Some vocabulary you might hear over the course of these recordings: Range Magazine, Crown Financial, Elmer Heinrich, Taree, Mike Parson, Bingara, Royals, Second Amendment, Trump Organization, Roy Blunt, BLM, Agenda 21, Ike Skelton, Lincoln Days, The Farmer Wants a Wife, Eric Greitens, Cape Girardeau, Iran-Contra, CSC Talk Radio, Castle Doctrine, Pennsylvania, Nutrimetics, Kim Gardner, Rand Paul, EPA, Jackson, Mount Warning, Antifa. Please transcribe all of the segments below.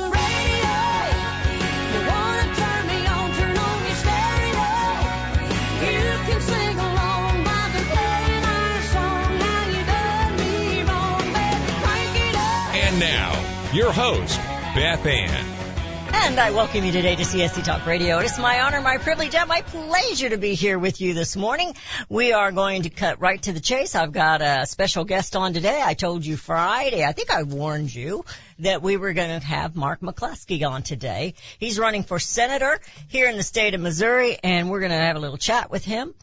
radio. Now, your host, Beth Ann. And I welcome you today to CSC Talk Radio. It is my honor, my privilege, and my pleasure to be here with you this morning. We are going to cut right to the chase. I've got a special guest on today. I told you Friday, I think I warned you, that we were going to have Mark McCloskey on today. He's running for senator here in the state of Missouri, and we're going to have a little chat with him.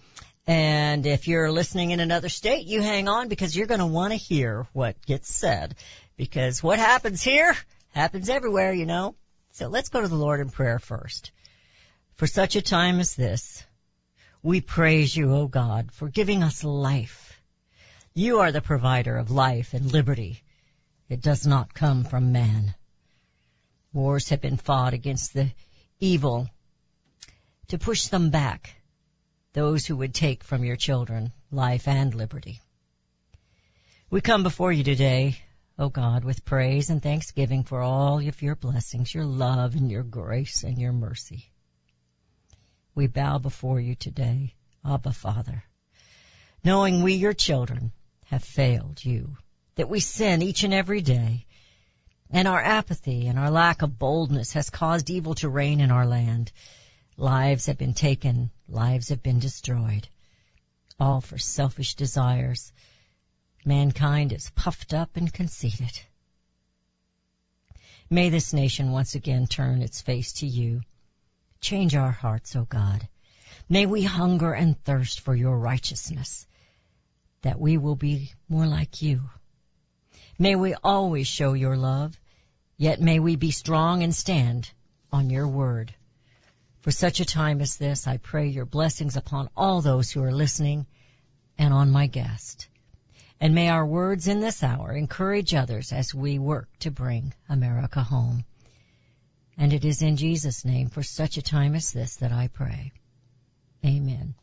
And if you're listening in another state, you hang on because you're going to want to hear what gets said. Because what happens here happens everywhere, you know. So let's go to the Lord in prayer first. For such a time as this, we praise you, O God, for giving us life. You are the provider of life and liberty. It does not come from man. Wars have been fought against the evil to push them back, those who would take from your children life and liberty. We come before you today, O God, with praise and thanksgiving for all of your blessings, your love and your grace and your mercy. We bow before you today, Abba, Father, knowing we, your children, have failed you, that we sin each and every day, and our apathy and our lack of boldness has caused evil to reign in our land. Lives have been taken, lives have been destroyed, all for selfish desires. Mankind is puffed up and conceited. May this nation once again turn its face to you. Change our hearts, O God. May we hunger and thirst for your righteousness, that we will be more like you. May we always show your love, yet may we be strong and stand on your word. For such a time as this, I pray your blessings upon all those who are listening and on my guest. And may our words in this hour encourage others as we work to bring America home. And it is in Jesus' name for such a time as this that I pray. Amen.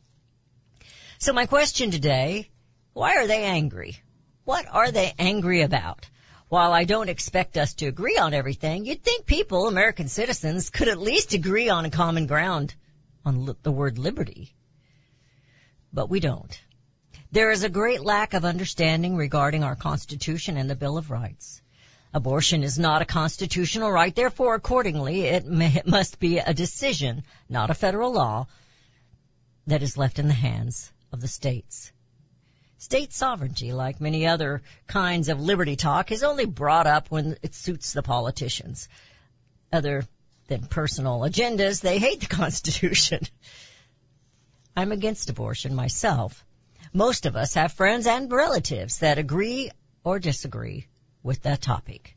So my question today, why are they angry? What are they angry about? While I don't expect us to agree on everything, you'd think people, American citizens, could at least agree on a common ground on the word liberty. But we don't. There is a great lack of understanding regarding our Constitution and the Bill of Rights. Abortion is not a constitutional right. Therefore, accordingly, it must be a decision, not a federal law, that is left in the hands of the states. State sovereignty, like many other kinds of liberty talk, is only brought up when it suits the politicians. Other than personal agendas, they hate the Constitution. I'm against abortion myself. Most of us have friends and relatives that agree or disagree with that topic.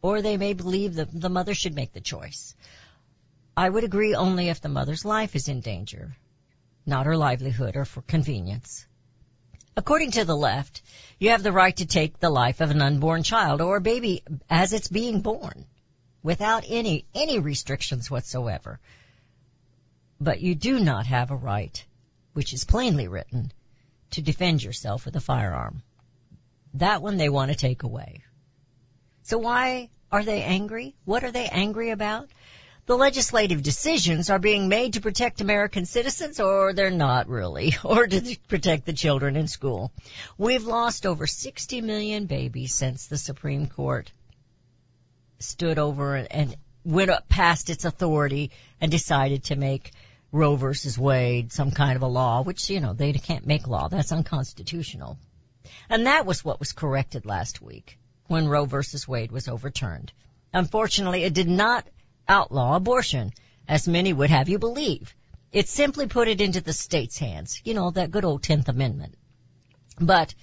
Or they may believe that the mother should make the choice. I would agree only if the mother's life is in danger, not her livelihood or for convenience. According to the left, you have the right to take the life of an unborn child or a baby as it's being born without any restrictions whatsoever. But you do not have a right, which is plainly written, to defend yourself with a firearm. That one they want to take away. So why are they angry? What are they angry about? The legislative decisions are being made to protect American citizens, or they're not really, or to protect the children in school. We've lost over 60 million babies since the Supreme Court stood over and went up past its authority and decided to make Roe versus Wade some kind of a law, which, you know, they can't make law. That's unconstitutional. And that was what was corrected last week when Roe versus Wade was overturned. Unfortunately, it did not outlaw abortion, as many would have you believe. It simply put it into the state's hands, you know, that good old 10th Amendment. But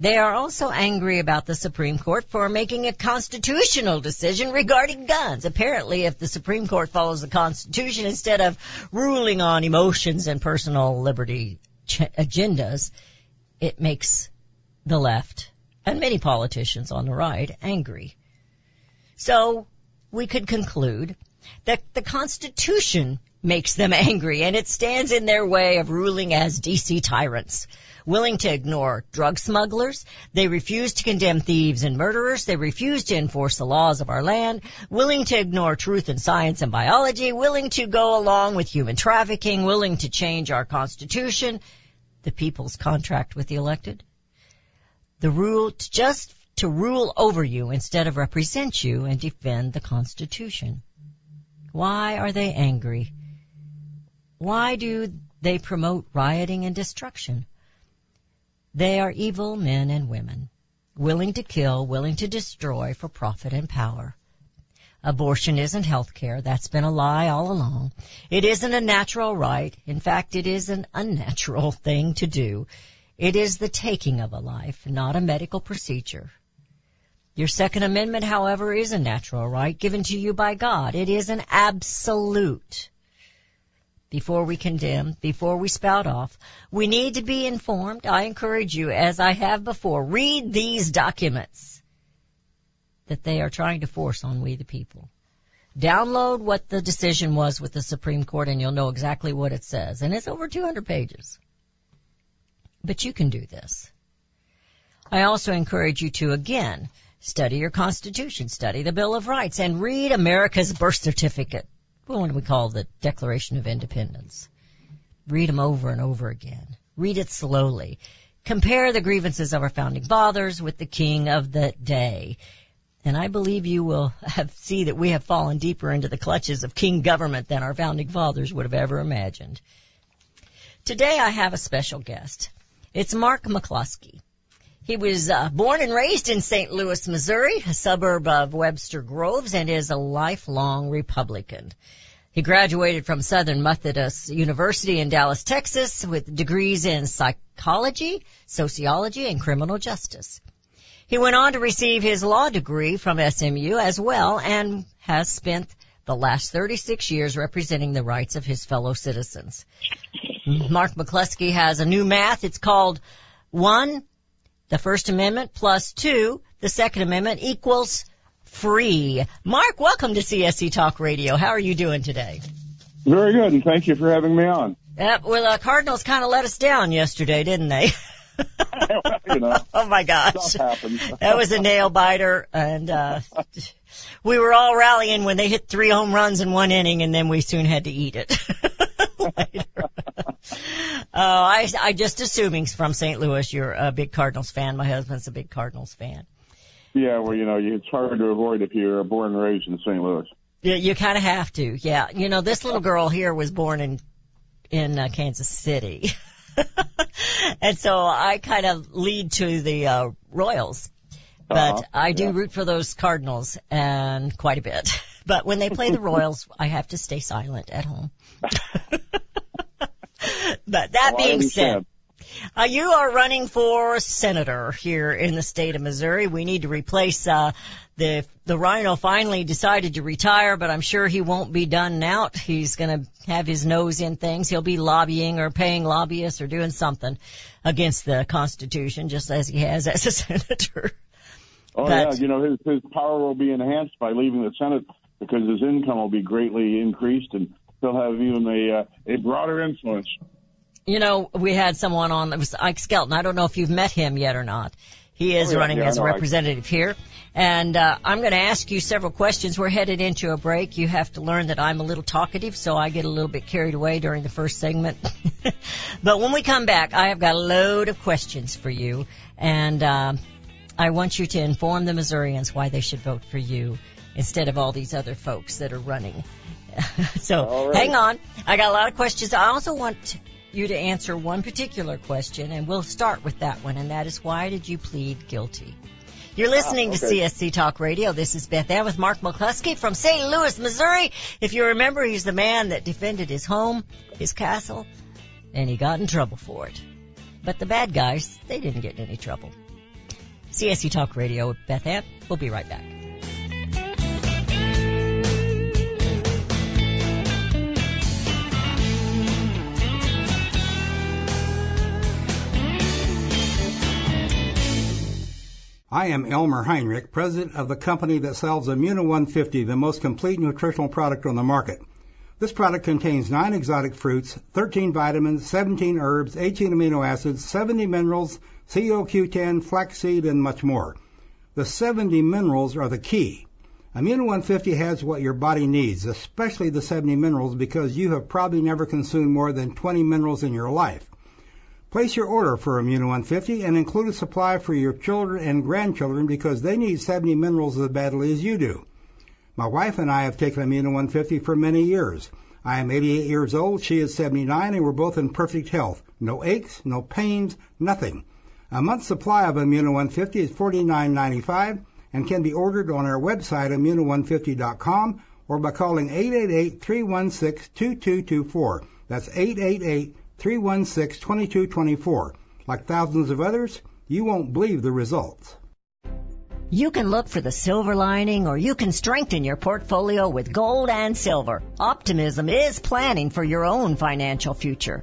they are also angry about the Supreme Court for making a constitutional decision regarding guns. Apparently, if the Supreme Court follows the Constitution instead of ruling on emotions and personal liberty agendas, it makes the left and many politicians on the right angry. So we could conclude that the Constitution makes them angry, and it stands in their way of ruling as D.C. tyrants. Willing to ignore drug smugglers, they refuse to condemn thieves and murderers, they refuse to enforce the laws of our land, willing to ignore truth in science and biology, willing to go along with human trafficking, willing to change our Constitution, the people's contract with the elected. The rule just to rule over you instead of represent you and defend the Constitution. Why are they angry? Why do they promote rioting and destruction? They are evil men and women, willing to kill, willing to destroy for profit and power. Abortion isn't health care. That's been a lie all along. It isn't a natural right. In fact, it is an unnatural thing to do. It is the taking of a life, not a medical procedure. Your Second Amendment, however, is a natural right given to you by God. It is an absolute. Before we condemn, before we spout off, we need to be informed. I encourage you, as I have before, read these documents that they are trying to force on we the people. Download what the decision was with the Supreme Court, and you'll know exactly what it says. And it's over 200 pages. But you can do this. I also encourage you to, again, study your Constitution, study the Bill of Rights, and read America's birth certificate. What do we call the Declaration of Independence? Read them over and over again. Read it slowly. Compare the grievances of our founding fathers with the king of the day. And I believe you will see that we have fallen deeper into the clutches of king government than our founding fathers would have ever imagined. Today I have a special guest. It's Mark McCloskey. He was born and raised in St. Louis, Missouri, a suburb of Webster Groves, and is a lifelong Republican. He graduated from Southern Methodist University in Dallas, Texas, with degrees in psychology, sociology, and criminal justice. He went on to receive his law degree from SMU as well, and has spent the last 36 years representing the rights of his fellow citizens. Mark McCloskey has a new math. It's called 1, the First Amendment, plus 2, the Second Amendment, equals free. Mark, welcome to CSC Talk Radio. How are you doing today? Very good, and thank you for having me on. Well, Cardinals kind of let us down yesterday, didn't they? You know, oh, my gosh. That was a nail-biter, and we were all rallying when they hit 3 home runs in 1 inning, and then we soon had to eat it. Later. I just assuming from St. Louis you're a big Cardinals fan. My husband's a big Cardinals fan. Yeah, well, you know, it's hard to avoid if you're born and raised in St. Louis. Yeah, you kind of have to. Yeah, you know, this little girl here was born in Kansas City, and so I kind of lead to the Royals, but I do root for those Cardinals and quite a bit. But when they play the Royals, I have to stay silent at home. But that being said, you are running for senator here in the state of Missouri. We need to replace the Rhino finally decided to retire, but I'm sure he won't be done out. He's going to have his nose in things. He'll be lobbying or paying lobbyists or doing something against the Constitution, just as he has as a senator. Oh, but, yeah, you know, his power will be enhanced by leaving the Senate because his income will be greatly increased, and he'll have even a broader influence. You know, we had someone on that was Ike Skelton. I don't know if you've met him yet or not. He is running as a representative here. And I'm going to ask you several questions. We're headed into a break. You have to learn that I'm a little talkative, so I get a little bit carried away during the first segment. But when we come back, I have got a load of questions for you. And I want you to inform the Missourians why they should vote for you instead of all these other folks that are running. So hang on. I got a lot of questions. I also want you to answer one particular question, and we'll start with that one, and that is, why did you plead guilty? You're listening to CSC Talk Radio. This is Beth Ann with Mark McCloskey from St. Louis, Missouri. If you remember, he's the man that defended his home, his castle, and he got in trouble for it. But the bad guys, they didn't get in any trouble. CSC Talk Radio with Beth Ann. We'll be right back. I am Elmer Heinrich, president of the company that sells Immuno 150, the most complete nutritional product on the market. This product contains 9 exotic fruits, 13 vitamins, 17 herbs, 18 amino acids, 70 minerals, CoQ10, flaxseed, and much more. The 70 minerals are the key. Immuno 150 has what your body needs, especially the 70 minerals, because you have probably never consumed more than 20 minerals in your life. Place your order for Immuno 150 and include a supply for your children and grandchildren because they need 70 minerals as badly as you do. My wife and I have taken Immuno 150 for many years. I am 88 years old, she is 79, and we're both in perfect health. No aches, no pains, nothing. A month's supply of Immuno 150 is $49.95 and can be ordered on our website, immuno150.com, or by calling 888-316-2224. That's 888-316-2224. Like thousands of others, you won't believe the results. You can look for the silver lining, or you can strengthen your portfolio with gold and silver. Optimism is planning for your own financial future.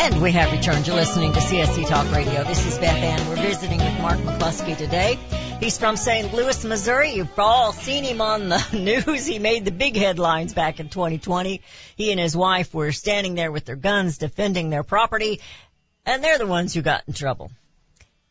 And we have returned. You're listening to CSC Talk Radio. This is Beth Ann. We're visiting with Mark McCloskey today. He's from St. Louis, Missouri. You've all seen him on the news. He made the big headlines back in 2020. He and his wife were standing there with their guns defending their property, and they're the ones who got in trouble.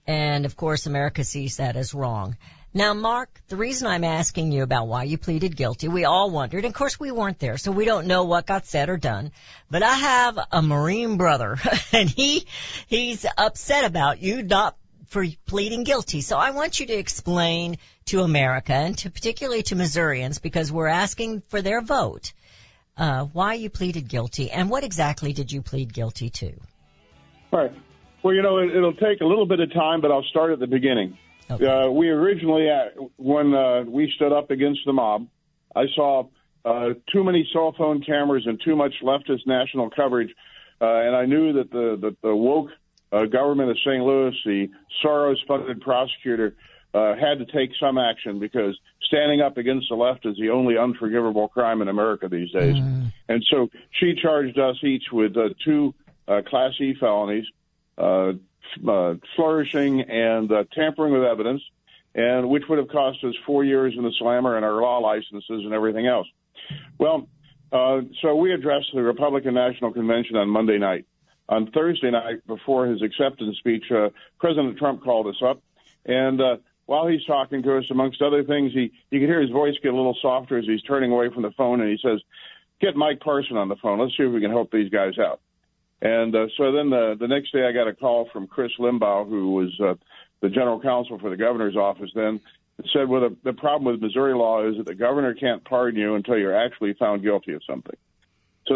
And, of course, America sees that as wrong. Now, Mark, the reason I'm asking you about why you pleaded guilty, we all wondered. Of course, we weren't there, so we don't know what got said or done. But I have a Marine brother, and he's upset about you not for pleading guilty. So I want you to explain to America, and to particularly to Missourians, because we're asking for their vote, why you pleaded guilty, and what exactly did you plead guilty to? All right. Well, you know, it'll take a little bit of time, but I'll start at the beginning. Okay. We originally, when we stood up against the mob, I saw too many cell phone cameras and too much leftist national coverage, and I knew that the woke government of St. Louis, the Soros-funded prosecutor, had to take some action, because standing up against the left is the only unforgivable crime in America these days. And so she charged us each with two Class E felonies, flourishing and tampering with evidence, and which would have cost us 4 years in the slammer and our law licenses and everything else. Well, so we addressed the Republican National Convention on Monday night. On Thursday night, before his acceptance speech, President Trump called us up, and while he's talking to us, amongst other things, you can hear his voice get a little softer as he's turning away from the phone, and he says, "Get Mike Parson on the phone. Let's see if we can help these guys out." And so then the next day I got a call from Chris Limbaugh, who was the general counsel for the governor's office then said, well, the problem with Missouri law is that the governor can't pardon you until you're actually found guilty of something. So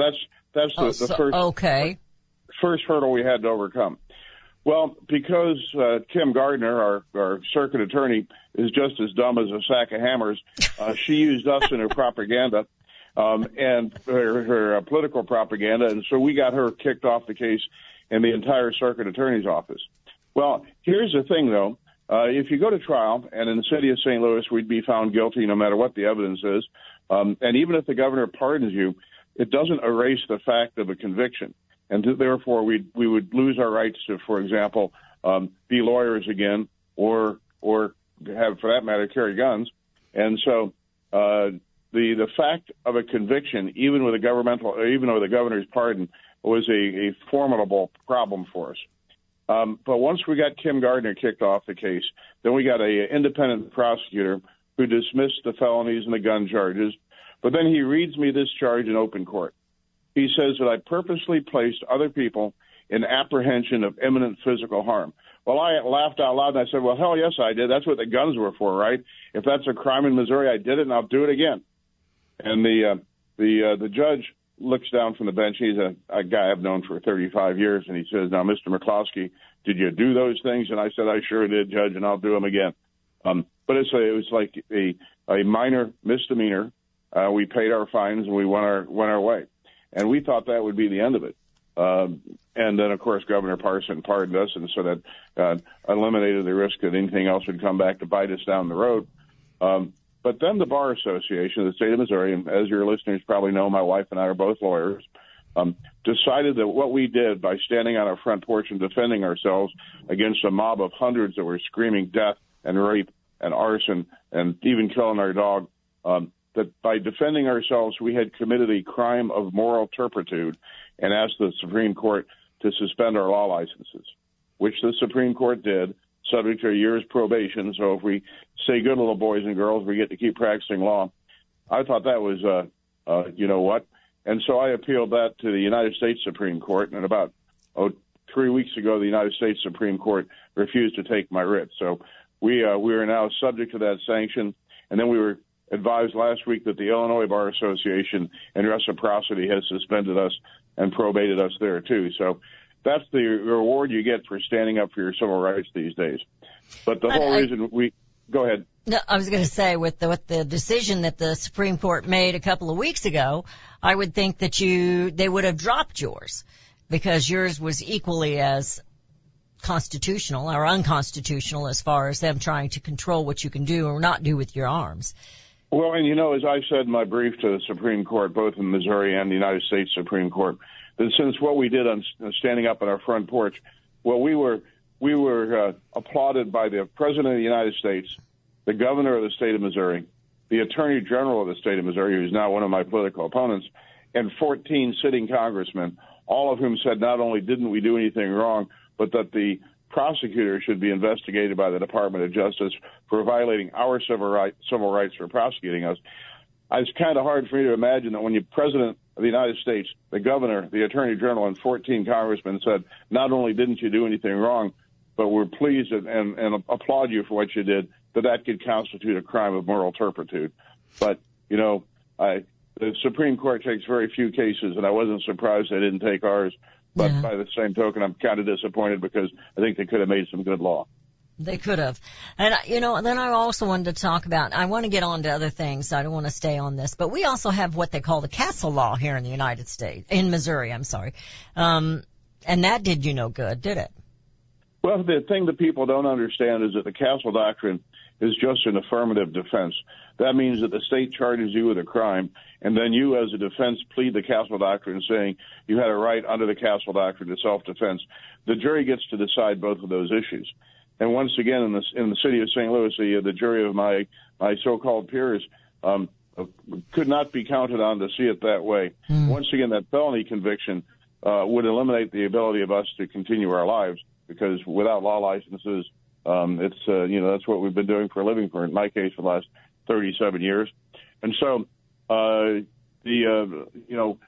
that's the first hurdle we had to overcome. Well, because Kim Gardner, our circuit attorney, is just as dumb as a sack of hammers, she used us in her propaganda and her political propaganda, and so we got her kicked off the case in the entire circuit attorney's office. Well, here's the thing, though. If you go to trial, and in the city of St. Louis, we'd be found guilty no matter what the evidence is, and even if the governor pardons you, it doesn't erase the fact of a conviction. And therefore, we would lose our rights to, for example, be lawyers again, or have, for that matter, carry guns. And so, the fact of a conviction, even with a governor's pardon, was a formidable problem for us. But once we got Kim Gardner kicked off the case, then we got an independent prosecutor who dismissed the felonies and the gun charges. But then he reads me this charge in open court. He says that I purposely placed other people in apprehension of imminent physical harm. Well, I laughed out loud, and I said, well, hell yes, I did. That's what the guns were for, right? If that's a crime in Missouri, I did it, and I'll do it again. And the judge looks down from the bench. He's a guy I've known for 35 years, and he says, now, Mr. McCloskey, did you do those things? And I said, I sure did, Judge, and I'll do them again. But it was like a minor misdemeanor. We paid our fines, and we went our way. And we thought that would be the end of it. And then, of course, Governor Parson pardoned us, and so that eliminated the risk that anything else would come back to bite us down the road. But then the Bar Association of the state of Missouri, and as your listeners probably know, my wife and I are both lawyers, decided that what we did by standing on our front porch and defending ourselves against a mob of hundreds that were screaming death and rape and arson and even killing our dog, that by defending ourselves, we had committed a crime of moral turpitude and asked the Supreme Court to suspend our law licenses, which the Supreme Court did, subject to a year's probation. So if we say good little boys and girls, we get to keep practicing law. I thought that was, you know what? And so I appealed that to the United States Supreme Court. And about 3 weeks ago, the United States Supreme Court refused to take my writ. So we are now subject to that sanction. And then we were advised last week that the Illinois Bar Association in reciprocity has suspended us and probated us there, too. So that's the reward you get for standing up for your civil rights these days. But the whole reason we – go ahead. No, I was going to say, with the decision that the Supreme Court made a couple of weeks ago, I would think that they would have dropped yours because yours was equally as constitutional or unconstitutional as far as them trying to control what you can do or not do with your arms. Well, and, you know, as I said in my brief to the Supreme Court, both in Missouri and the United States Supreme Court, that since what we did on standing up on our front porch, well, we were applauded by the President of the United States, the Governor of the state of Missouri, the Attorney General of the state of Missouri, who's now one of my political opponents, and 14 sitting congressmen, all of whom said not only didn't we do anything wrong, but that the prosecutor should be investigated by the Department of Justice for violating our civil rights for prosecuting us. It's kind of hard for me to imagine that when the President of the United States, the Governor, the Attorney General, and 14 congressmen said, not only didn't you do anything wrong, but we're pleased and applaud you for what you did, that could constitute a crime of moral turpitude. But, you know, the Supreme Court takes very few cases, and I wasn't surprised they didn't take ours. But yeah. By the same token, I'm kind of disappointed because I think they could have made some good law. They could have. And, you know, then I also wanted to talk about, I want to get on to other things. I don't want to stay on this. But we also have what they call the Castle Law here in the United States, in Missouri, I'm sorry. And that did you no good, did it? Well, the thing that people don't understand is that the Castle Doctrine is just an affirmative defense. That means that the state charges you with a crime, and then you as a defense plead the Castle Doctrine, saying you had a right under the Castle Doctrine to self-defense. The jury gets to decide both of those issues. And once again, in the city of St. Louis, the jury of my so-called peers could not be counted on to see it that way. Mm. Once again, that felony conviction would eliminate the ability of us to continue our lives, because without law licenses, it's you know, that's what we've been doing for a living for, in my case, for the last 37 years. And so you know,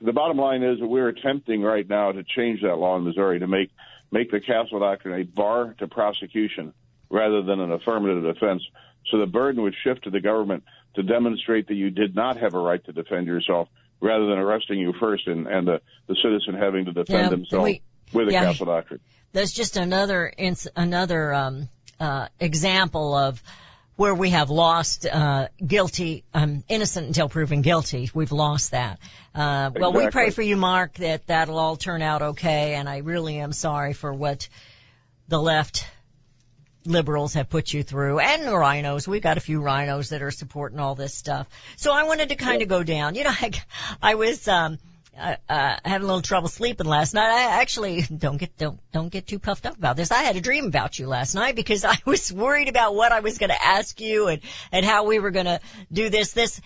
the bottom line is that we're attempting right now to change that law in Missouri to make make the Castle Doctrine a bar to prosecution rather than an affirmative defense. So the burden would shift to the government to demonstrate that you did not have a right to defend yourself rather than arresting you first and the citizen having to defend themselves with a Castle Doctrine. That's just another example of where we have lost innocent until proven guilty. We've lost that. Well, we pray for you, Mark, that that'll all turn out okay, and I really am sorry for what the left liberals have put you through, and the rhinos. We've got a few rhinos that are supporting all this stuff. So I wanted to kind of go down. You know, I was having a little trouble sleeping last night. I actually don't get too puffed up about this. I had a dream about you last night because I was worried about what I was going to ask you and how we were going to do this. This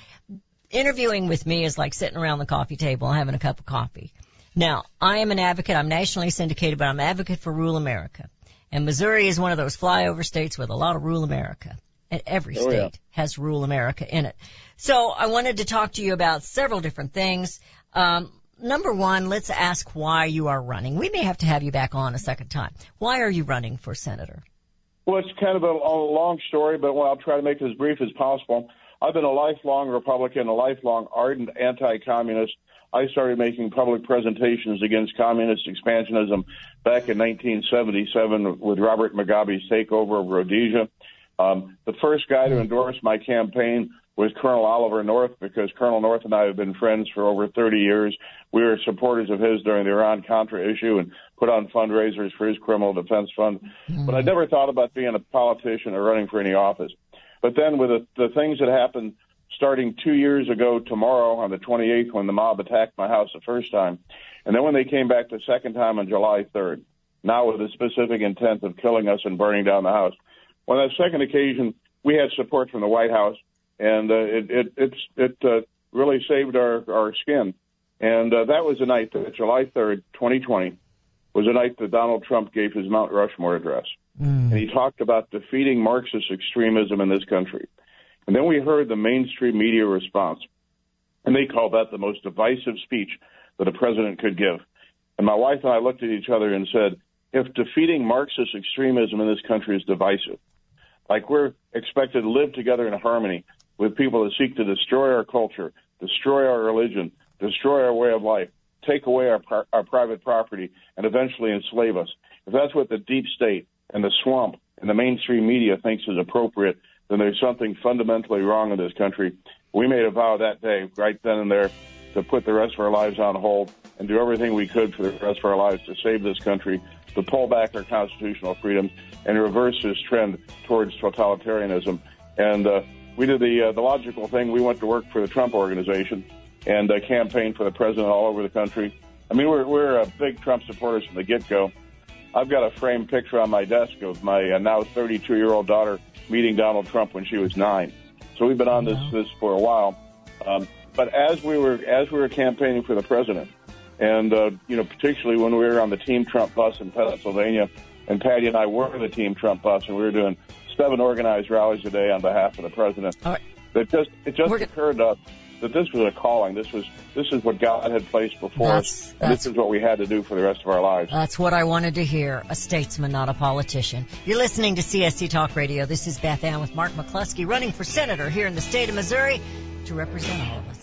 interviewing with me is like sitting around the coffee table and having a cup of coffee. Now, I am an advocate. I'm nationally syndicated, but I'm an advocate for rural America. And Missouri is one of those flyover states with a lot of rural America. And every state has rural America in it. So I wanted to talk to you about several different things. Number one, let's ask why you are running. We may have to have you back on a second time. Why are you running for senator? Well, it's kind of a long story, but I'll try to make it as brief as possible. I've been a lifelong Republican, a lifelong ardent anti-communist. I started making public presentations against communist expansionism back in 1977 with Robert Mugabe's takeover of Rhodesia. The first guy to endorse my campaign was Colonel Oliver North, because Colonel North and I have been friends for over 30 years. We were supporters of his during the Iran-Contra issue and put on fundraisers for his criminal defense fund. But I never thought about being a politician or running for any office. But then with the things that happened starting 2 years ago tomorrow on the 28th, when the mob attacked my house the first time, and then when they came back the second time on July 3rd, now with the specific intent of killing us and burning down the house. On that second occasion, we had support from the White House, and it really saved our skin. And that was the night that July 3rd, 2020, was the night that Donald Trump gave his Mount Rushmore address. And he talked about defeating Marxist extremism in this country. And then we heard the mainstream media response, and they called that the most divisive speech that a president could give. And my wife and I looked at each other and said, if defeating Marxist extremism in this country is divisive, like we're expected to live together in harmony with people that seek to destroy our culture, destroy our religion, destroy our way of life, take away our private property, and eventually enslave us. If that's what the deep state and the swamp and the mainstream media thinks is appropriate, then there's something fundamentally wrong in this country. We made a vow that day, right then and there, to put the rest of our lives on hold and do everything we could for the rest of our lives to save this country, to pull back our constitutional freedoms, and reverse this trend towards totalitarianism. And we did the logical thing. We went to work for the Trump Organization and campaigned for the president all over the country. I mean, we're big Trump supporters from the get-go. I've got a framed picture on my desk of my now 32-year-old daughter meeting Donald Trump when she was 9. So we've been on this for a while. But as we were campaigning for the president, and particularly when we were on the Team Trump bus in Pennsylvania, and Patty and I were the Team Trump bus, and we were doing 7 organized rallies a day on behalf of the president. All right. It just occurred to us that this was a calling. This is what God had placed before us. And this is what we had to do for the rest of our lives. That's what I wanted to hear. A statesman, not a politician. You're listening to CSC Talk Radio. This is Beth Ann with Mark McCloskey, running for senator here in the state of Missouri to represent all of us.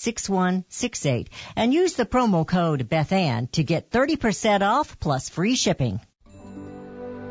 6168 and use the promo code BethAnn to get 30% off plus free shipping.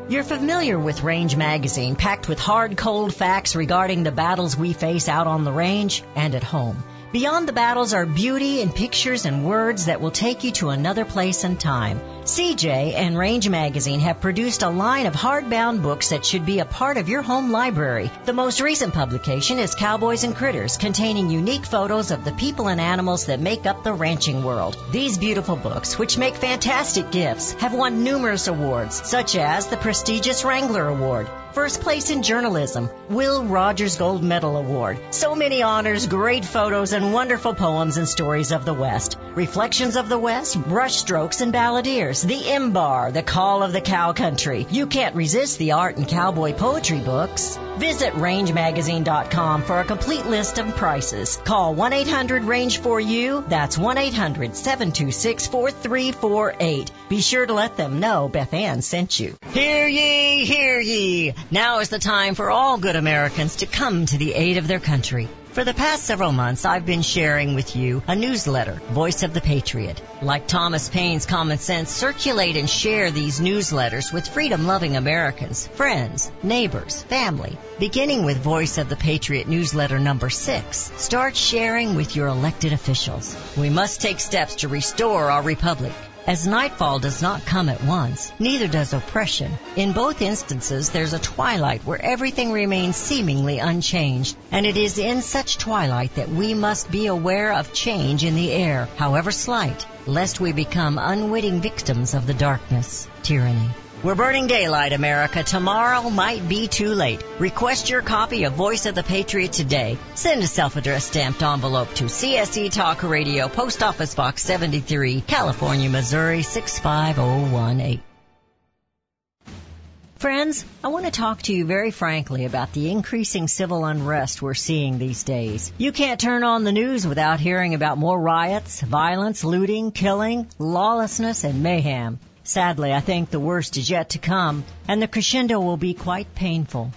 You're familiar with Range Magazine, packed with hard, cold facts regarding the battles we face out on the range and at home. Beyond the battles are beauty and pictures and words that will take you to another place and time. CJ and Range Magazine have produced a line of hardbound books that should be a part of your home library. The most recent publication is Cowboys and Critters, containing unique photos of the people and animals that make up the ranching world. These beautiful books, which make fantastic gifts, have won numerous awards, such as the prestigious Wrangler Award, First Place in Journalism, Will Rogers Gold Medal Award. So many honors, great photos, and wonderful poems and stories of the West. Reflections of the West, Brushstrokes and Balladeers, The M-Bar, The Call of the Cow Country. You can't resist the art and cowboy poetry books. Visit rangemagazine.com for a complete list of prices. Call 1-800-RANGE4U. That's 1-800-726-4348. Be sure to let them know Beth Ann sent you. Hear ye, hear ye. Now is the time for all good Americans to come to the aid of their country. For the past several months, I've been sharing with you a newsletter, Voice of the Patriot. Like Thomas Paine's Common Sense, circulate and share these newsletters with freedom-loving Americans, friends, neighbors, family. Beginning with Voice of the Patriot newsletter number 6, start sharing with your elected officials. We must take steps to restore our republic. As nightfall does not come at once, neither does oppression. In both instances, there's a twilight where everything remains seemingly unchanged, and it is in such twilight that we must be aware of change in the air, however slight, lest we become unwitting victims of the darkness, tyranny. We're burning daylight, America. Tomorrow might be too late. Request your copy of Voice of the Patriot today. Send a self-addressed stamped envelope to CSE Talk Radio, Post Office Box 73, California, Missouri 65018. Friends, I want to talk to you very frankly about the increasing civil unrest we're seeing these days. You can't turn on the news without hearing about more riots, violence, looting, killing, lawlessness, and mayhem. Sadly, I think the worst is yet to come, and the crescendo will be quite painful.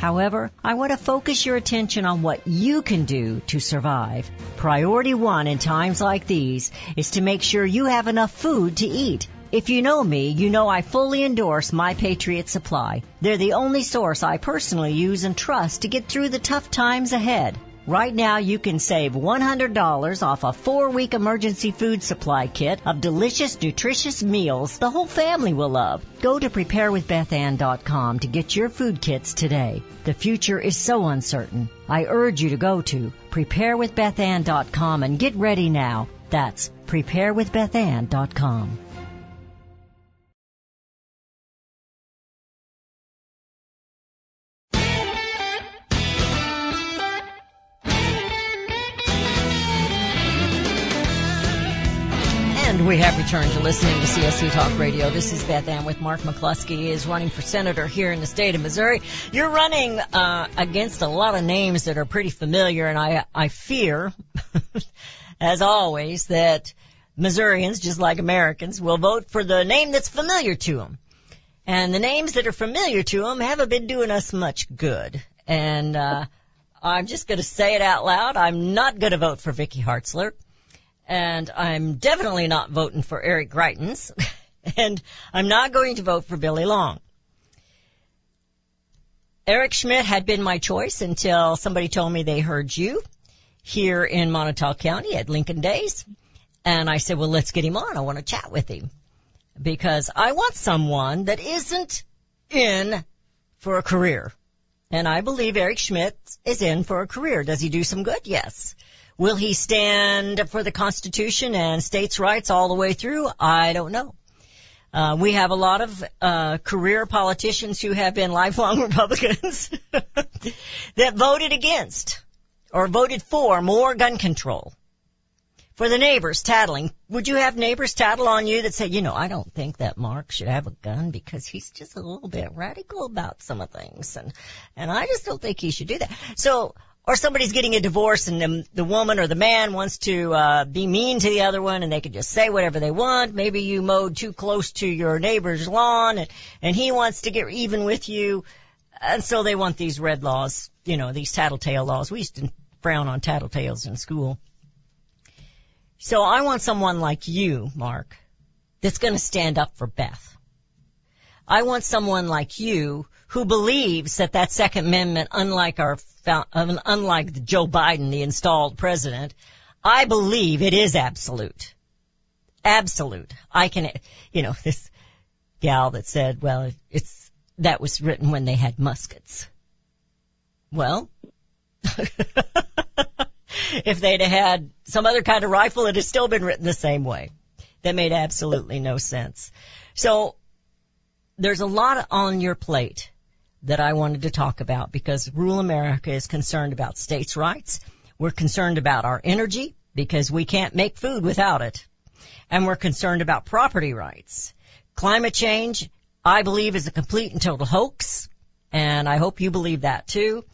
However, I want to focus your attention on what you can do to survive. Priority one in times like these is to make sure you have enough food to eat. If you know me, you know I fully endorse My Patriot Supply. They're the only source I personally use and trust to get through the tough times ahead. Right now, you can save $100 off a 4-week emergency food supply kit of delicious, nutritious meals the whole family will love. Go to preparewithbethann.com to get your food kits today. The future is so uncertain. I urge you to go to preparewithbethann.com and get ready now. That's preparewithbethann.com. We have returned to listening to CSC Talk Radio. This is Beth Ann with Mark McCloskey. He is running for senator here in the state of Missouri. You're running against a lot of names that are pretty familiar, and I fear, as always, that Missourians, just like Americans, will vote for the name that's familiar to them. And the names that are familiar to them haven't been doing us much good. And I'm just going to say it out loud. I'm not going to vote for Vicky Hartzler. And I'm definitely not voting for Eric Greitens, and I'm not going to vote for Billy Long. Eric Schmidt had been my choice until somebody told me they heard you here in Monotol County at Lincoln Days, and I said, well, let's get him on. I want to chat with him because I want someone that isn't in for a career, and I believe Eric Schmidt is in for a career. Does he do some good? Yes. Will he stand for the Constitution and states' rights all the way through? I don't know. We have a lot of career politicians who have been lifelong Republicans that voted against or voted for more gun control. For the neighbors tattling, would you have neighbors tattle on you that say, you know, I don't think that Mark should have a gun because he's just a little bit radical about some of things, and I just don't think he should do that. So... Or somebody's getting a divorce and the woman or the man wants to be mean to the other one, and they can just say whatever they want. Maybe you mowed too close to your neighbor's lawn, and he wants to get even with you. And so they want these red laws, you know, these tattletale laws. We used to frown on tattletales in school. So I want someone like you, Mark, that's going to stand up for Beth. I want someone like you who believes that that Second Amendment, unlike Joe Biden, the installed president, I believe it is absolute. Absolute. I can, you know, this gal that said, well, that was written when they had muskets. Well, if they'd had some other kind of rifle, it had still been written the same way. That made absolutely no sense. So there's a lot on your plate that I wanted to talk about because rural America is concerned about states' rights. We're concerned about our energy because we can't make food without it. And we're concerned about property rights. Climate change, I believe, is a complete and total hoax. And I hope you believe that, too.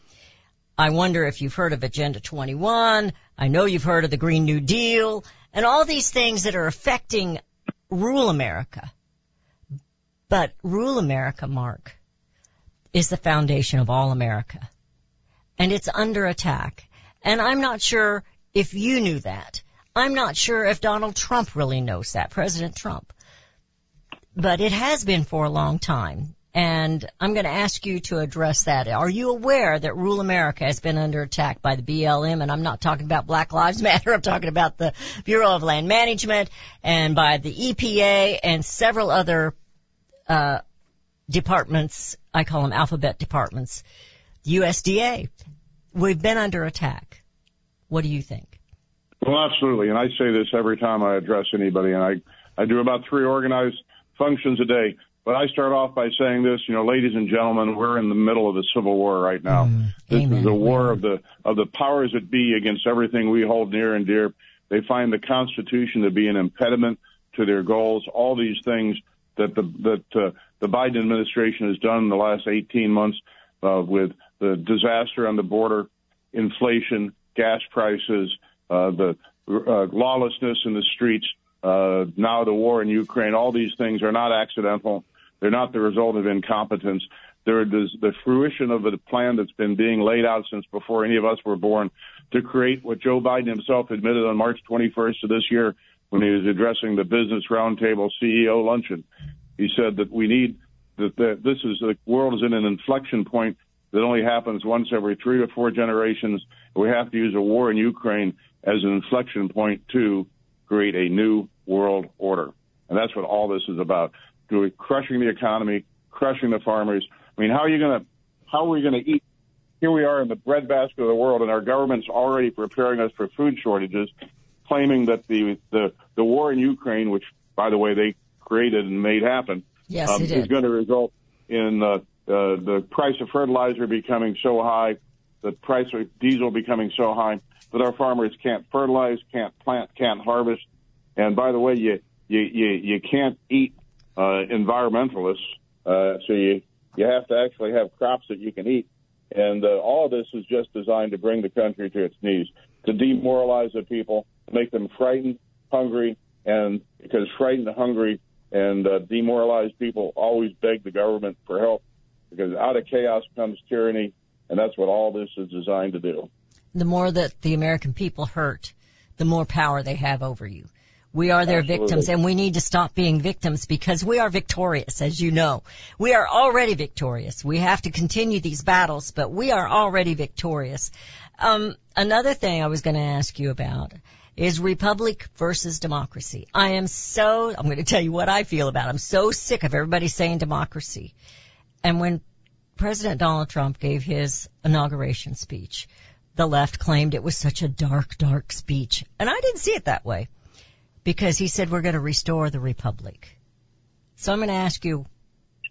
I wonder if you've heard of Agenda 21. I know you've heard of the Green New Deal and all these things that are affecting rural America. But rural America, Mark, is the foundation of all America. And it's under attack. And I'm not sure if you knew that. I'm not sure if Donald Trump really knows that, President Trump. But it has been for a long time. And I'm going to ask you to address that. Are you aware that rural America has been under attack by the BLM? And I'm not talking about Black Lives Matter. I'm talking about the Bureau of Land Management and by the EPA and several other departments. I call them alphabet departments. USDA. We've been under attack. What do you think? Well, absolutely. And I say this every time I address anybody, and I do about 3 organized functions a day. But I start off by saying this, you know, ladies and gentlemen, we're in the middle of the Civil War right now. This amen. Is a war of the powers that be against everything we hold near and dear. They find the Constitution to be an impediment to their goals. All these things that the Biden administration has done in the last 18 months with the disaster on the border, inflation, gas prices, the lawlessness in the streets, now the war in Ukraine, all these things are not accidental. They're not the result of incompetence. They're the fruition of the plan that's been being laid out since before any of us were born to create what Joe Biden himself admitted on March 21st of this year when he was addressing the Business Roundtable CEO luncheon. He said that we need the world is in an inflection point that only happens once every 3 or 4 generations. We have to use a war in Ukraine as an inflection point to create a new world order. And that's what all this is about. Crushing the economy, crushing the farmers. I mean, how are we going to eat? Here we are in the breadbasket of the world, and our government's already preparing us for food shortages, claiming that the war in Ukraine, which, by the way, they created and made happen, yes, it is going to result in the price of fertilizer becoming so high, the price of diesel becoming so high that our farmers can't fertilize, can't plant, can't harvest. And by the way, you can't eat environmentalists, so you have to actually have crops that you can eat. And all of this is just designed to bring the country to its knees, to demoralize the people, make them frightened, hungry, and because frightened, hungry, and demoralized people always beg the government for help, because out of chaos comes tyranny, and that's what all this is designed to do. The more that the American people hurt, the more power they have over you. We are their absolutely. Victims, and we need to stop being victims because we are victorious, as you know. We are already victorious. We have to continue these battles, but we are already victorious. Another thing I was going to ask you about is republic versus democracy. I'm going to tell you what I feel about it. I'm so sick of everybody saying democracy. And when President Donald Trump gave his inauguration speech, the left claimed it was such a dark, dark speech. And I didn't see it that way because he said we're going to restore the republic. So I'm going to ask you,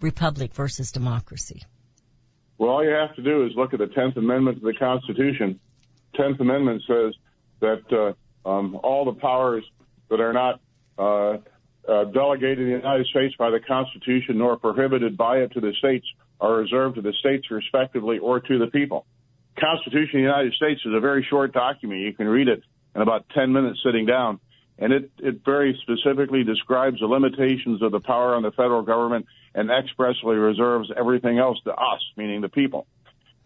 republic versus democracy. Well, all you have to do is look at the 10th Amendment to the Constitution. 10th Amendment says that all the powers that are not delegated to the United States by the Constitution nor prohibited by it to the states are reserved to the states respectively or to the people. Constitution of the United States is a very short document. You can read it in about 10 minutes sitting down. And it very specifically describes the limitations of the power on the federal government and expressly reserves everything else to us, meaning the people.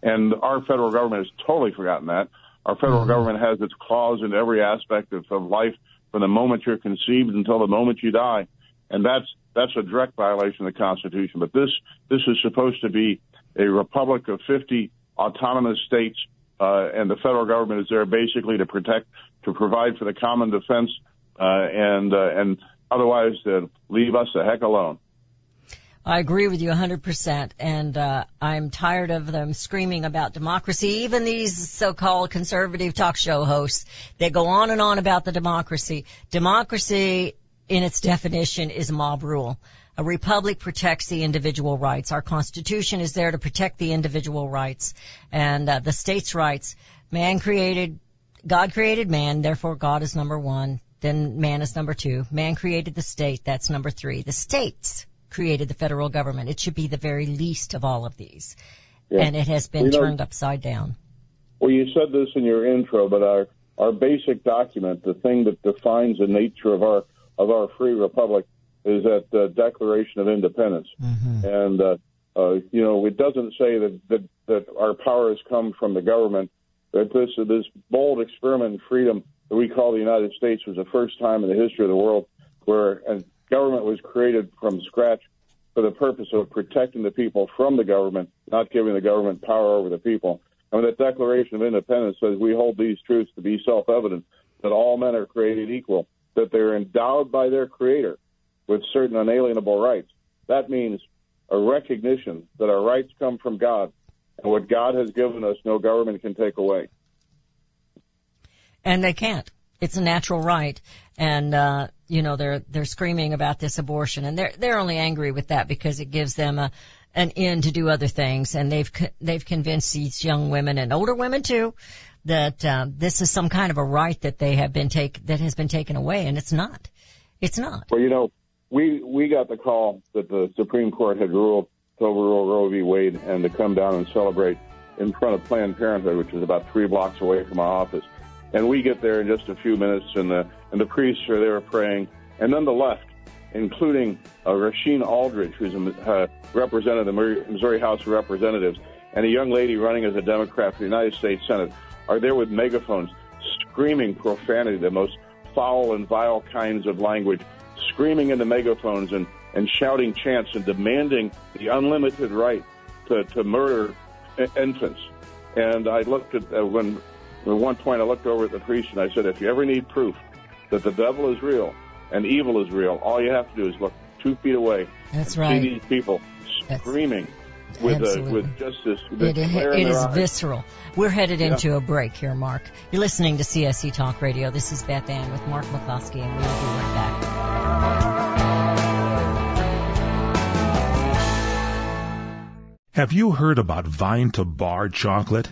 And our federal government has totally forgotten that. Our federal government has its claws in every aspect of life from the moment you're conceived until the moment you die. And that's a direct violation of the Constitution. But this is supposed to be a republic of 50 autonomous states, and the federal government is there basically to protect, to provide for the common defense, and otherwise to leave us the heck alone. I agree with you 100%, and I'm tired of them screaming about democracy. Even these so-called conservative talk show hosts, they go on and on about the democracy. Democracy, in its definition, is mob rule. A republic protects the individual rights. Our Constitution is there to protect the individual rights and the states' rights. God created man, therefore God is number one. Then man is number two. Man created the state, that's number three. The states created the federal government. It should be the very least of all of these. Yeah. And it has been turned upside down. Well, you said this in your intro, but our basic document, the thing that defines the nature of our free republic, is that Declaration of Independence. Mm-hmm. And, you know, it doesn't say that our power has come from the government, that this bold experiment in freedom that we call the United States was the first time in the history of the world where a government was created from scratch for the purpose of protecting the people from the government, not giving the government power over the people. And that Declaration of Independence says we hold these truths to be self-evident, that all men are created equal, that they're endowed by their Creator with certain unalienable rights. That means a recognition that our rights come from God, and what God has given us, no government can take away. And they can't. It's a natural right. And, you know, they're screaming about this abortion, and they're only angry with that because it gives them an end to do other things. And they've convinced these young women and older women too that, this is some kind of a right that they have been that has been taken away. And it's not. It's not. Well, you know, we got the call that the Supreme Court had ruled to overrule Roe v. Wade and to come down and celebrate in front of Planned Parenthood, which is about 3 blocks away from our office. And we get there in just a few minutes, and the priests are there praying. And then the left, including Rasheen Aldridge, who's a representative of the Missouri House of Representatives, and a young lady running as a Democrat for the United States Senate, are there with megaphones screaming profanity, the most foul and vile kinds of language, screaming into megaphones and shouting chants and demanding the unlimited right to murder infants. And I looked at at one point I looked over at the priest and I said, if you ever need proof that the devil is real and evil is real, all you have to do is look 2 feet away. That's right. See these people screaming with just this. It is visceral. We're headed into a break here, Mark. You're listening to CSC Talk Radio. This is Beth Ann with Mark McCloskey, and we'll be right back. Have you heard about vine-to-bar chocolate?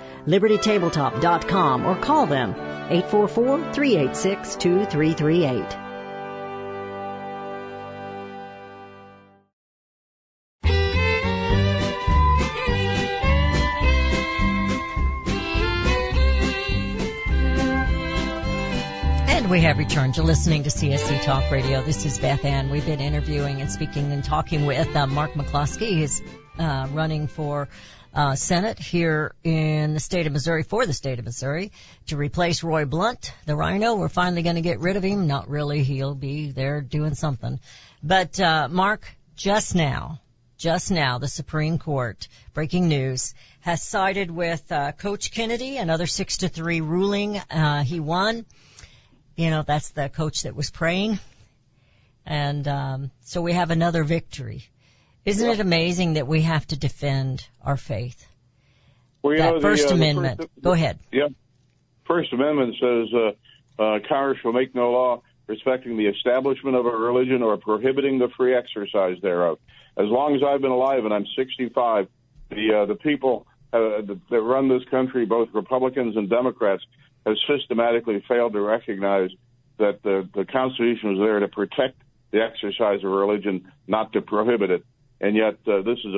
LibertyTabletop.com or call them 844-386-2338. We have returned. You're listening to CSC Talk Radio. This is Beth Ann. We've been interviewing and speaking and talking with Mark McCloskey. He's running for Senate here in the state of Missouri, for the state of Missouri, to replace Roy Blunt, the Rhino. We're finally going to get rid of him. Not really. He'll be there doing something. But Mark, just now, the Supreme Court, breaking news, has sided with Coach Kennedy, another 6-3 ruling. He won. You know, that's the coach that was praying. And so we have another victory. Isn't it amazing that we have to defend our faith? Well, you know, First Amendment. Go ahead. Yeah. First Amendment says Congress shall make no law respecting the establishment of a religion or prohibiting the free exercise thereof. As long as I've been alive, and I'm 65, the people that run this country, both Republicans and Democrats, has systematically failed to recognize that the Constitution was there to protect the exercise of religion, not to prohibit it. And yet, this is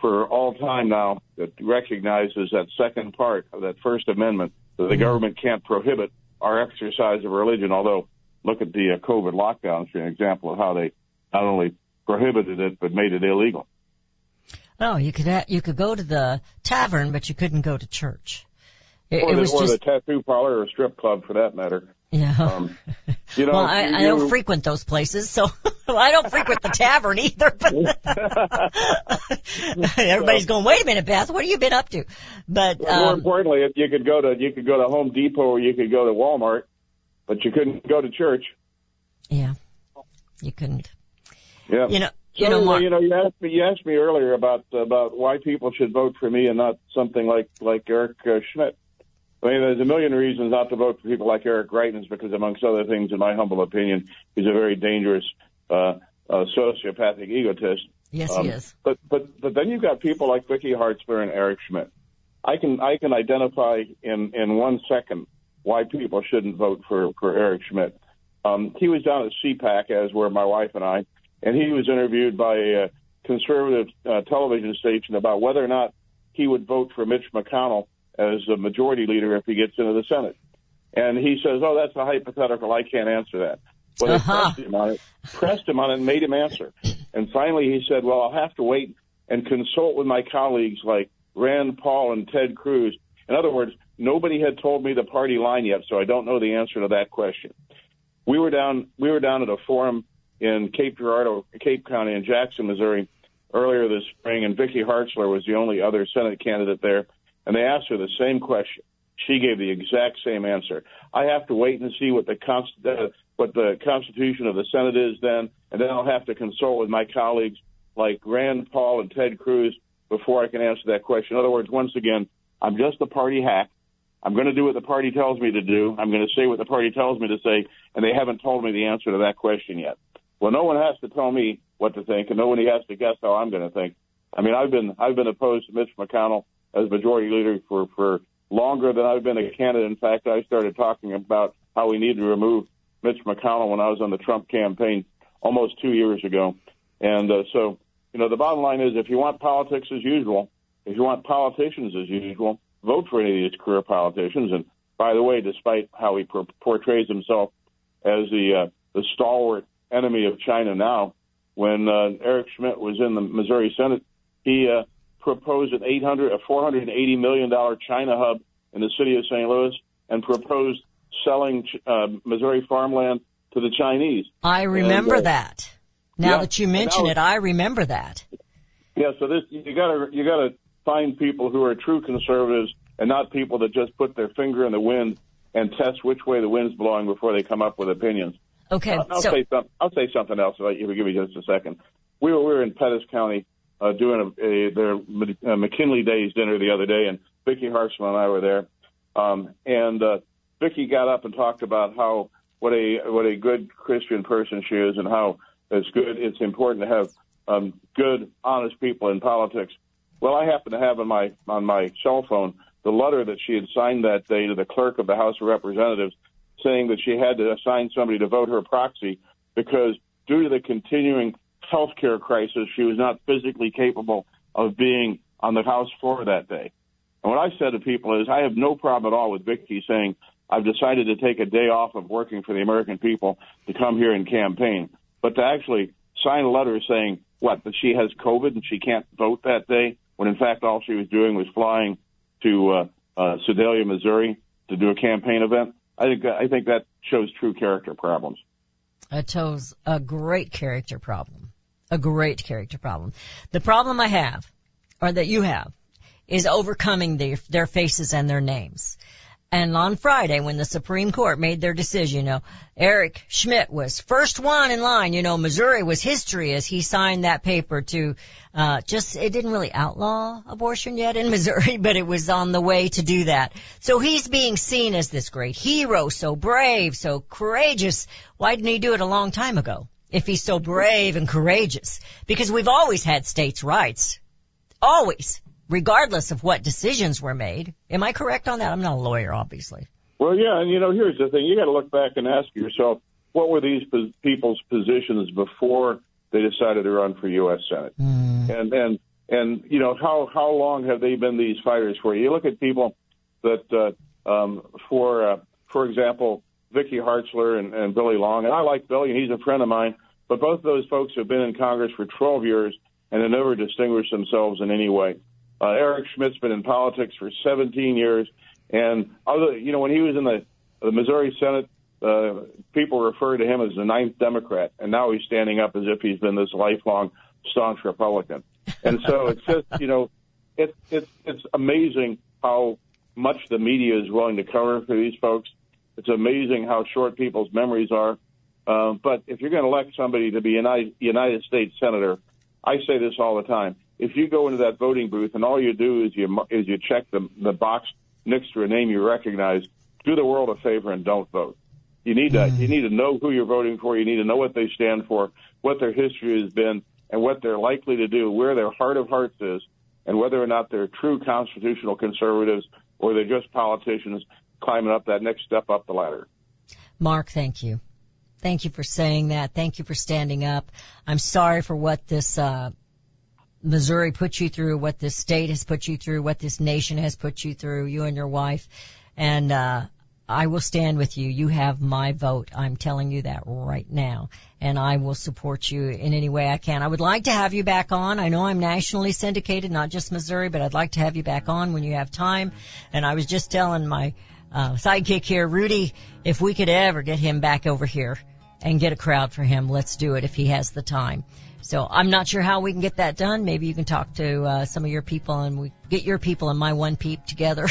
for all time now, it recognizes that second part of that First Amendment, that the government can't prohibit our exercise of religion. Although, look at the COVID lockdowns for an example of how they not only prohibited it but made it illegal. Oh, you could go to the tavern, but you couldn't go to church. Or the tattoo parlor or strip club, for that matter. Yeah. Well, I don't frequent those places, so I don't frequent the tavern either. But everybody's going, wait a minute, Beth, what have you been up to? But more importantly, you could go to Home Depot or you could go to Walmart, but you couldn't go to church. Yeah, you couldn't. Yeah. You asked me earlier about why people should vote for me and not something like Eric Schmidt. I mean, there's a million reasons not to vote for people like Eric Greitens because, amongst other things, in my humble opinion, he's a very dangerous sociopathic egotist. Yes, he is. But then you've got people like Vicky Hartzler and Eric Schmidt. I can identify in 1 second why people shouldn't vote for Eric Schmidt. He was down at CPAC, as were my wife and I. And he was interviewed by a conservative television station about whether or not he would vote for Mitch McConnell as the majority leader if he gets into the Senate. And he says, oh, that's a hypothetical. I can't answer that. But they pressed him on it and made him answer. And finally he said, well, I'll have to wait and consult with my colleagues like Rand Paul and Ted Cruz. In other words, nobody had told me the party line yet, so I don't know the answer to that question. We were down at a forum in Cape Girardeau, Cape County in Jackson, Missouri, earlier this spring, and Vicky Hartzler was the only other Senate candidate there, and they asked her the same question. She gave the exact same answer. I have to wait and see what the Constitution of the Senate is then, and then I'll have to consult with my colleagues like Rand Paul and Ted Cruz before I can answer that question. In other words, once again, I'm just a party hack. I'm going to do what the party tells me to do. I'm going to say what the party tells me to say, and they haven't told me the answer to that question yet. Well, no one has to tell me what to think, and nobody has to guess how I'm going to think. I mean, I've been opposed to Mitch McConnell as majority leader for longer than I've been a candidate. In fact, I started talking about how we need to remove Mitch McConnell when I was on the Trump campaign almost 2 years ago. And so, you know, the bottom line is if you want politics as usual, if you want politicians as usual, vote for any of these career politicians. And by the way, despite how he portrays himself as the stalwart enemy of China now, when Eric Schmidt was in the Missouri Senate, he proposed a $480 million China hub in the city of St. Louis and proposed selling Missouri farmland to the Chinese. I remember that. Now that you mention it, I remember that. Yeah, so this you got to find people who are true conservatives and not people that just put their finger in the wind and test which way the wind's blowing before they come up with opinions. Okay. I'll say something else if you give me just a second. We were in Pettis County doing their McKinley Days dinner the other day, and Vicky Hartzler and I were there. And Vicky got up and talked about how what a good Christian person she is and how it's good. It's important to have good, honest people in politics. Well, I happen to have on my cell phone the letter that she had signed that day to the clerk of the House of Representatives saying that she had to assign somebody to vote her proxy because due to the continuing health care crisis, she was not physically capable of being on the House floor that day. And what I said to people is I have no problem at all with Vicky saying, I've decided to take a day off of working for the American people to come here and campaign. But to actually sign a letter saying, that she has COVID and she can't vote that day, when in fact all she was doing was flying to Sedalia, Missouri, to do a campaign event. I think that shows true character problems. It shows a great character problem. A great character problem. The problem I have, or that you have, is overcoming their faces and their names. And on Friday, when the Supreme Court made their decision, Eric Schmidt was first one in line. Missouri was history as he signed that paper to it didn't really outlaw abortion yet in Missouri, but it was on the way to do that. So he's being seen as this great hero, so brave, so courageous. Why didn't he do it a long time ago if he's so brave and courageous? Because we've always had states' rights, always. Regardless of what decisions were made. Am I correct on that? I'm not a lawyer, obviously. Well, yeah, and here's the thing. You got to look back and ask yourself, what were these people's positions before they decided to run for U.S. Senate? And how long have they been these fighters for? You look at people that, for example, Vicky Hartzler and Billy Long, and I like Billy, and he's a friend of mine, but both of those folks have been in Congress for 12 years and have never distinguished themselves in any way. Eric Schmidt's been in politics for 17 years, and when he was in the Missouri Senate, people referred to him as the ninth Democrat, and now he's standing up as if he's been this lifelong staunch Republican. And so it's just it's amazing how much the media is willing to cover for these folks. It's amazing how short people's memories are. But if you're going to elect somebody to be a United States Senator, I say this all the time. If you go into that voting booth and all you do is you check the box next to a name you recognize, do the world a favor and don't vote. You need to know who you're voting for. You need to know what they stand for, what their history has been, and what they're likely to do, where their heart of hearts is, and whether or not they're true constitutional conservatives or they're just politicians climbing up that next step up the ladder. Mark, thank you. Thank you for saying that. Thank you for standing up. I'm sorry for what this Missouri put you through, what this state has put you through, what this nation has put you through, you and your wife. And I will stand with you. You have my vote. I'm telling you that right now. And I will support you in any way I can. I would like to have you back on. I know I'm nationally syndicated, not just Missouri, but I'd like to have you back on when you have time. And I was just telling my sidekick here, Rudy, if we could ever get him back over here and get a crowd for him, let's do it if he has the time. So I'm not sure how we can get that done. Maybe you can talk to some of your people, and we get your people and my one peep together.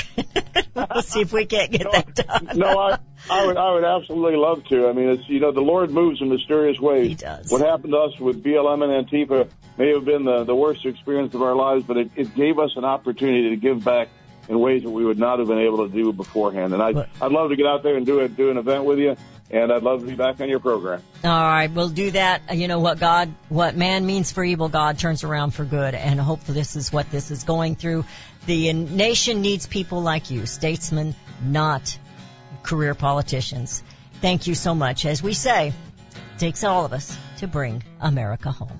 We'll see if we can't get that done. No, I would absolutely love to. I mean, it's, you know, the Lord moves in mysterious ways. He does. What happened to us with BLM and Antifa may have been the worst experience of our lives, but it gave us an opportunity to give back in ways that we would not have been able to do beforehand. And I'd love to get out there and do an event with you. And I'd love to be back on your program. All right, we'll do that. You know, what man means for evil, God turns around for good. And hope this is what this is going through. The nation needs people like you, statesmen, not career politicians. Thank you so much. As we say, it takes all of us to bring America home.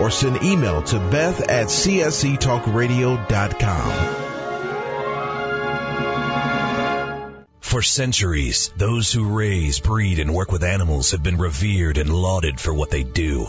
Or send email to beth@csctalkradio.com. For centuries, those who raise, breed, and work with animals have been revered and lauded for what they do.